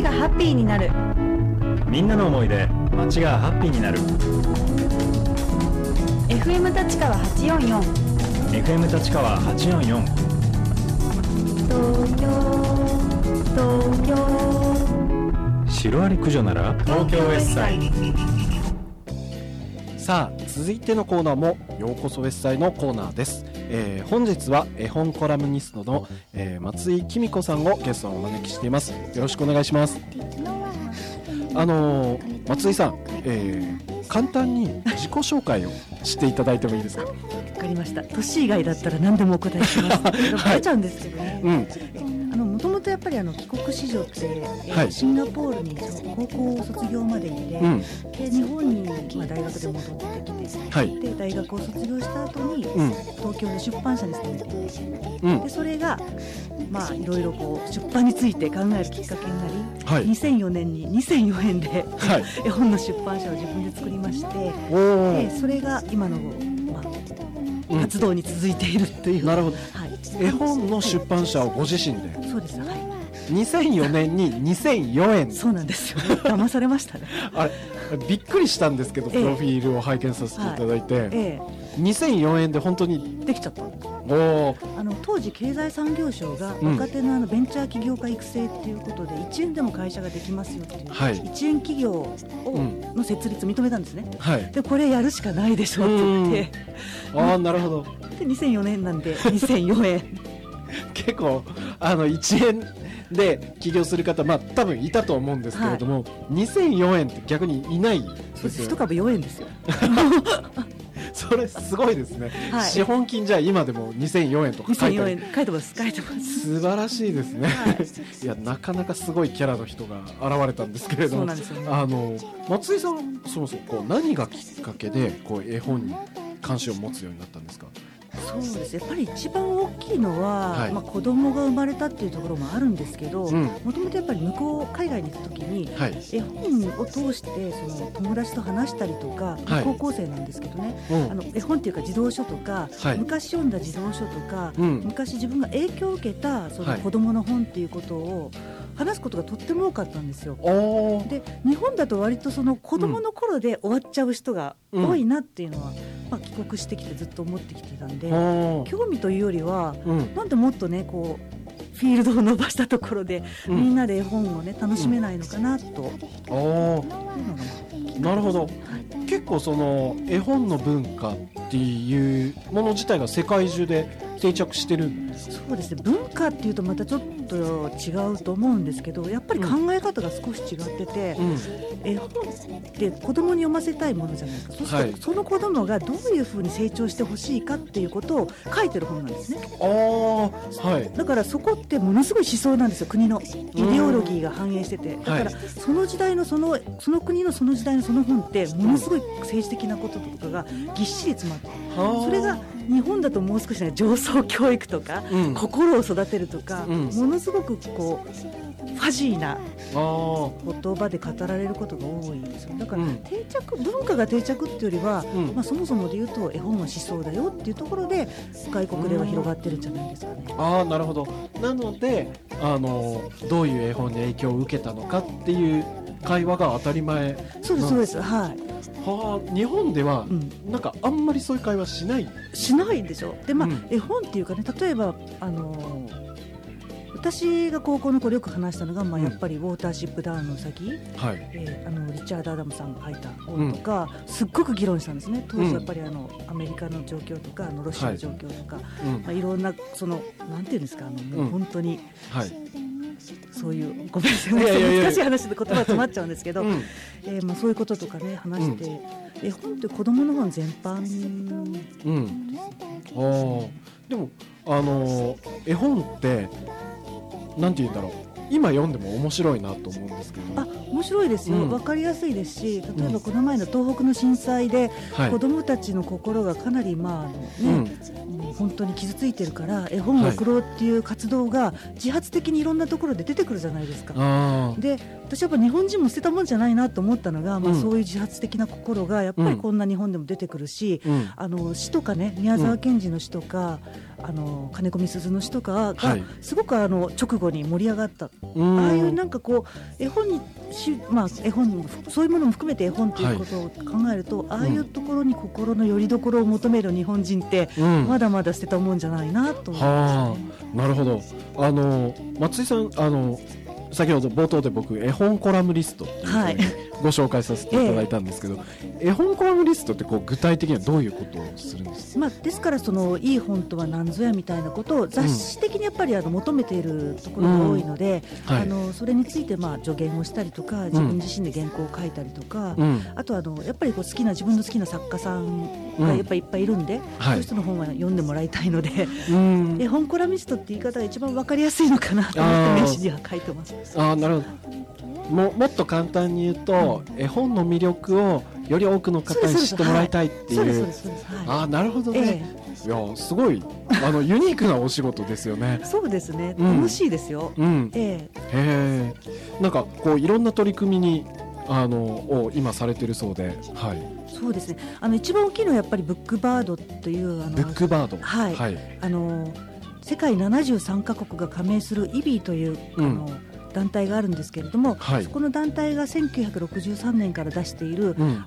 街がハッピーになる。みんなの思いで街がハッピーになる。 FM 立川844 FM 立川844東京シロアリ駆除なら東京ウェッサイ。さあ続いてのコーナーもようこそウェッサイのコーナーです。本日は絵本コラムニストの、松井紀美子さんをゲストにお招きしています。よろしくお願いします。松井さん、簡単に自己紹介をしていただいてもいいですか？わかりました。年以外だったら何でもお答えしますけどバレちゃうんですけどね、もともとやっぱり帰国子女って、シンガポールに高校を卒業までいて、日本に、大学で戻ってきて、で大学を卒業した後に、東京の出版社に勤めていて、でそれがいろいろ出版について考えるきっかけになり、2004年に2004円で、絵本の出版社を自分で作りまして、でそれが今の、活動に続いているという。なるほど。絵本の出版社をご自身で。そうです、2004年に2004円そうなんですよ。騙されましたね。あれびっくりしたんですけど、プロフィールを拝見させていただいて、2004円で本当にできちゃったんです。当時経済産業省が若手のベンチャー起業家育成ということで、1円でも会社ができますよという、1円企業をの設立認めたんですね、でこれやるしかないでしょって言ってなるほど。で2004年なんで2004円結構1円で起業する方、多分いたと思うんですけれども、2004円って逆にいないですよ。1株4円ですよ。それすごいですね、資本金じゃ今でも2004円とか書いてます。素晴らしいですね、いやなかなかすごいキャラの人が現れたんですけれども、松井さんそもそも何がきっかけで絵本に関心を持つようになったんですか？そうです。やっぱり一番大きいのは、子供が生まれたっていうところもあるんですけど、もともとやっぱり向こう海外に行った時に、絵本を通してその友達と話したりとか、高校生なんですけどね、絵本っていうか児童書とか、昔読んだ児童書とか、昔自分が影響を受けたその子供の本っていうことを話すことがとっても多かったんですよ。で日本だと割とその子供の頃で終わっちゃう人が多いなっていうのは、帰国してきてずっと思ってきてたんで、興味というよりは、なんでもっとねフィールドを伸ばしたところで、みんなで絵本をね楽しめないのかなと、なるほど。結構その絵本の文化っていうもの自体が世界中で定着してるんですか？そうですね、文化っていうとまたちょっと違うと思うんですけど、やっぱり考え方が少し違ってて、絵本って子供に読ませたいものじゃないですか。そしてその子供がどういうふうに成長してほしいかっていうことを書いてる本なんですね。だからそこってものすごい思想なんですよ。国のイデオロギーが反映してて、だからその時代のその国のその時代のその本ってものすごい政治的なこととかがぎっしり詰まって、それが日本だともう少しね上層教育とか、心を育てるとか、ものすごくファジーな言葉で語られることが多いんですよ。だから文化が定着っていうよりは、そもそもで言うと絵本は思想だよっていうところで外国では広がってるんじゃないですかね。なるほど。なのでどういう絵本に影響を受けたのかっていう会話が当たり前。そうです、日本ではなんかあんまりそういう会話しないでしょ。で絵本っていうかね、例えば私が高校の頃よく話したのが、やっぱりウォーターシップダウンの先、リチャード・アダムさんが書いた本とか、すっごく議論したんですね。当時やっぱりアメリカの状況とかロシアの状況とか、いろんなそのなんていうんですか、もう本当に、そういうごめんなさい、難しい話で言葉詰まっちゃうんですけど、そういうこととかね話して、絵本って子どもの本全般ですね。でも絵本ってなんて言うんだろう、今読んでも面白いなと思うんですけど。面白いですよ、分かりやすいですし、例えばこの前の東北の震災で、子どもたちの心がかなり本当に傷ついてるから、絵本を送ろうっていう活動が自発的にいろんなところで出てくるじゃないですか。で私はやっぱ日本人も捨てたもんじゃないなと思ったのが、そういう自発的な心がやっぱりこんな日本でも出てくるし、詩とかね、宮沢賢治の詩とか金子みすゞの詩とかがすごく直後に盛り上がったああいうなんかこう絵本に絵本にもそういうものも含めて絵本ということを考えると、はい、ああいうところに心の拠り所を求める日本人って、うん、まだまだ捨てたもんじゃないなと思いました、ね。なるほど。松井さん先ほど冒頭で僕絵本コラムリストっていうのをご紹介させていただいたんですけど、はい絵本コラムリストってこう具体的にはどういうことをするんですか。ですからそのいい本とは何ぞやみたいなことを雑誌的にやっぱり求めているところが多いので、うんはい、それについて助言をしたりとか自分自身で原稿を書いたりとか、うん、あとやっぱりこう自分の好きな作家さんがやっぱりいっぱいいるんで、うんはい、そういう人の本は読んでもらいたいので、うん、絵本コラムリストって言い方が一番分かりやすいのかなと思って名刺には書いてます。あ、なるほど。もっと簡単に言うと、うん、絵本の魅力をより多くの方に知ってもらいたいっていう。あ、なるほどね、いやすごいユニークなお仕事ですよね。そうですね、楽しいですよ、うんへえ。なんかこういろんな取り組みにを今されてるそうで、はいそうですね、一番大きいのはやっぱりブックバードというブックバードはい、はい、世界73カ国が加盟するイビーという、うん団体があるんですけれども、はい、そこの団体が1963年から出している、うん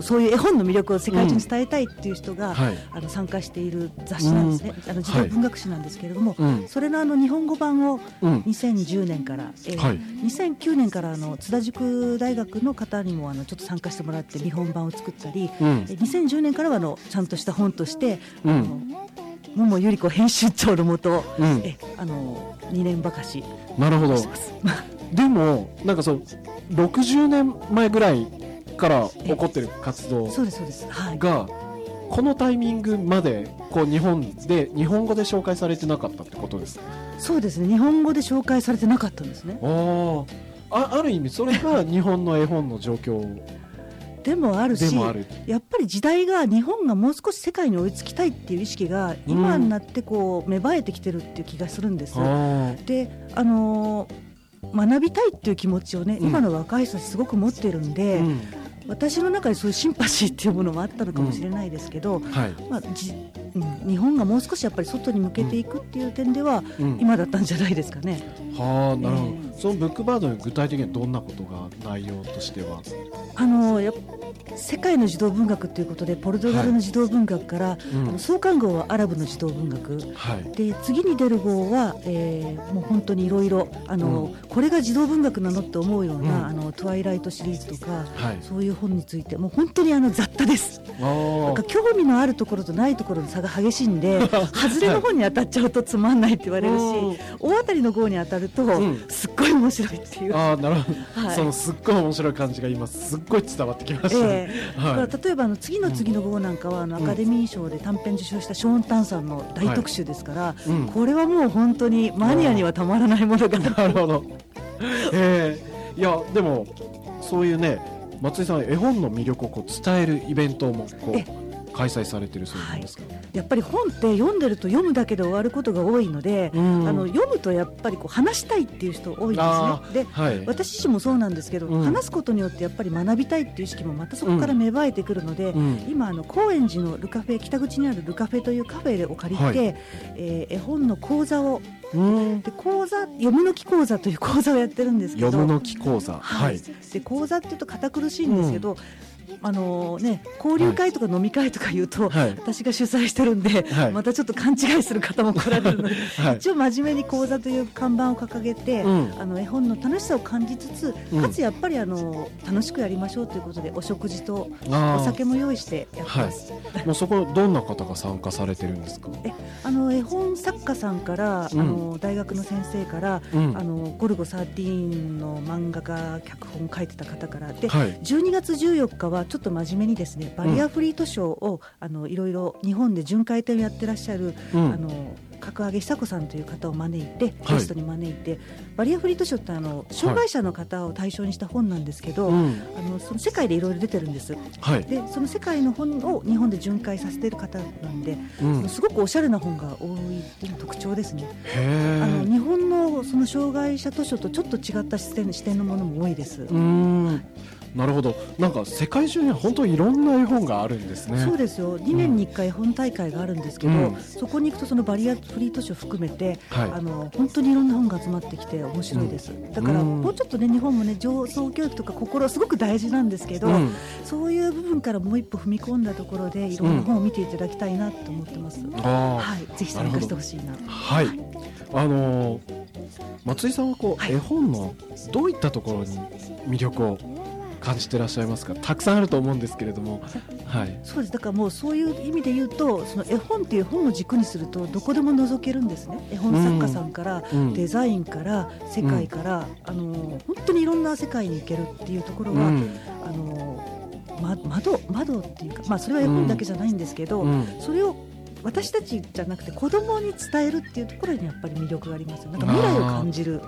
そういう絵本の魅力を世界中に伝えたいっていう人が、うんはい、参加している雑誌なんですね、うん、児童文学誌なんですけれども、はい、それの日本語版を2010年から、うんはい、2009年から津田塾大学の方にもちょっと参加してもらって日本版を作ったり、うん、2010年からはちゃんとした本として、うん桃由里子編集長の下、うん、2年ばかし。なるほどでもなんか60年前ぐらいから起こってる活動がそうですそうです、はい、このタイミングまでこう日本語で紹介されてなかったってことですか。そうですね、日本語で紹介されてなかったんですね。ある意味それが日本の絵本の状況でもあるし、やっぱり時代が日本がもう少し世界に追いつきたいっていう意識が今になって芽生えてきてるっていう気がするんです、うん、で学びたいっていう気持ちをね、うん、今の若い人たちすごく持ってるんで、うん、私の中でそういうシンパシーっていうものもあったのかもしれないですけど、うんはい日本がもう少しやっぱり外に向けていくっていう点では、うん、今だったんじゃないですかね、うん、はあ、なるほど、そのブックバードに具体的にはどんなことが内容としては世界の児童文学ということでポルトガルの児童文学から、はい創刊号はアラブの児童文学、はい、で次に出る号は、もう本当にいろいろこれが児童文学なのって思うような、うん、トワイライトシリーズとか、はい、そういう本についてもう本当に雑多です。なんか興味のあるところとないところの差が激しいんで外れの方に当たっちゃうとつまんないって言われるし、はい、大当たりの号に当たると、うん、すっごい面白いっていう。あ、なるほど、はい、すっごい面白い感じが今すっごい伝わってきましたね、はい、例えば次の次の号なんかはアカデミー賞で短編受賞したショーン・タンさんの大特集ですから、はいうん、これはもう本当にマニアにはたまらないものがなるほど、いやでもそういうね松井さん絵本の魅力を伝えるイベントも開催されてるそうなんですけど、はい、やっぱり本って読んでると読むだけで終わることが多いので、うん、読むとやっぱり話したいっていう人多いですね。で、はい、私自身もそうなんですけど、うん、話すことによってやっぱり学びたいっていう意識もまたそこから芽生えてくるので、うん、今高円寺のルカフェ北口にあるルカフェというカフェで借りて、はい絵本の講座をで読みの木講座という講座をやってるんですけど、読みの木講座、はい、で講座っていうと堅苦しいんですけど、うん交流会とか飲み会とか言うと、はい、私が主催してるんで、はい、またちょっと勘違いする方も来られるので、はい、一応真面目に講座という看板を掲げて、うん、絵本の楽しさを感じつつ、うん、かつやっぱり楽しくやりましょうということでお食事とお酒も用意してやってます、はい、もうそこどんな方が参加されてるんですか。絵本作家さんから、うん、大学の先生から、うん、ゴルゴ13の漫画家脚本を書いてた方からで、はい、12月14日はちょっと真面目にですねバリアフリート賞を、うん、いろいろ日本で巡回展をやってらっしゃる、うん、格上げ久子さんという方を招いてゲストに招いて、はい、バリアフリート賞って障害者の方を対象にした本なんですけど、はい、その世界でいろいろ出てるんです、はい、でその世界の本を日本で巡回させている方なんで、うん、すごくおしゃれな本が多いっていうのが特徴ですね。へー、日本のその障害者図書とちょっと違った視点のものも多いです。うん、はい、なるほど。なんか世界中には本当にいろんな絵本があるんですね。そうですよ。2年に1回本大会があるんですけど、そこに行くとそのバリアフリー図書含めて、本当にいろんな本が集まってきて面白いです、だからもうちょっとね、日本もね、情操教育とか心すごく大事なんですけど、そういう部分からもう一歩踏み込んだところでいろんな本を見ていただきたいなと思ってます、ぜひ参加してほしいな。松井さんはこう、絵本のどういったところに魅力を感じてらっしゃいますか？たくさんあると思うんですけれども、そうです。だからもうそういう意味で言うと、その絵本っていう本を軸にするとどこでも覗けるんですね。絵本作家さんから、デザインから世界から、本当にいろんな世界に行けるっていうところは、窓っていうか、それは絵本だけじゃないんですけど、それを私たちじゃなくて子供に伝えるっていうところにやっぱり魅力があります。なんか未来を感じる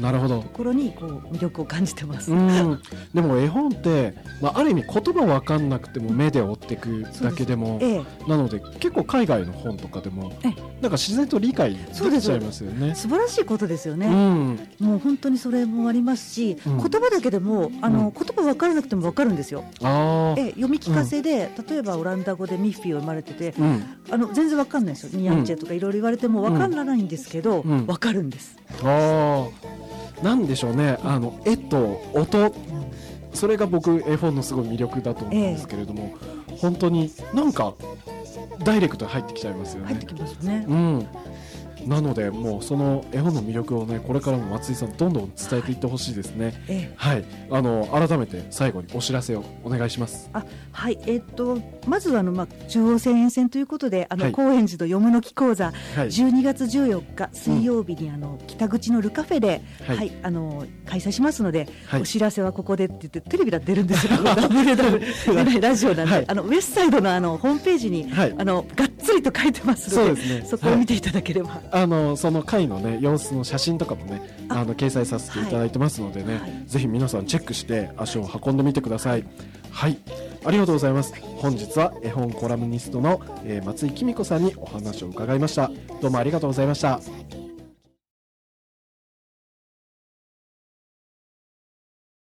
ところにこう魅力を感じてます。でも絵本って、ある意味言葉わかんなくても目で追っていくだけでもなので、結構海外の本とかでもなんか自然と理解できちゃいますよね。素晴らしいことですよね、もう本当にそれもありますし、言葉だけでも言葉わからなくてもわかるんですよ。読み聞かせで、例えばオランダ語でミッフィーを生まれてて、全然わかんないですよ。ニヤンチェとかいろいろ言われてもわからないんですけど、わかるんです。なんでしょうね、絵と音、それが僕絵本のすごい魅力だと思うんですけれども、本当になんかダイレクトに入ってきちゃいますよね。入ってきますね、なのでもうその絵本の魅力をね、これからも松井さんどんどん伝えていってほしいですね。改めて最後にお知らせをお願いします。まずは中央線沿線ということで、高円寺の読むの木講座、12月14日水曜日に北口のルカフェで、開催しますので、お知らせはここでって言ってテレビだって出るんですよ。出ないラジオなんで、ウェスサイドのホームページにがっつりと書いてますので、そこを見ていただければ。その会の、様子の写真とかもね、掲載させていただいてますのでね、ぜひ皆さんチェックして足を運んでみてください。ありがとうございます。本日は絵本コラムニストの、松井紀美子さんにお話を伺いました。どうもありがとうございました。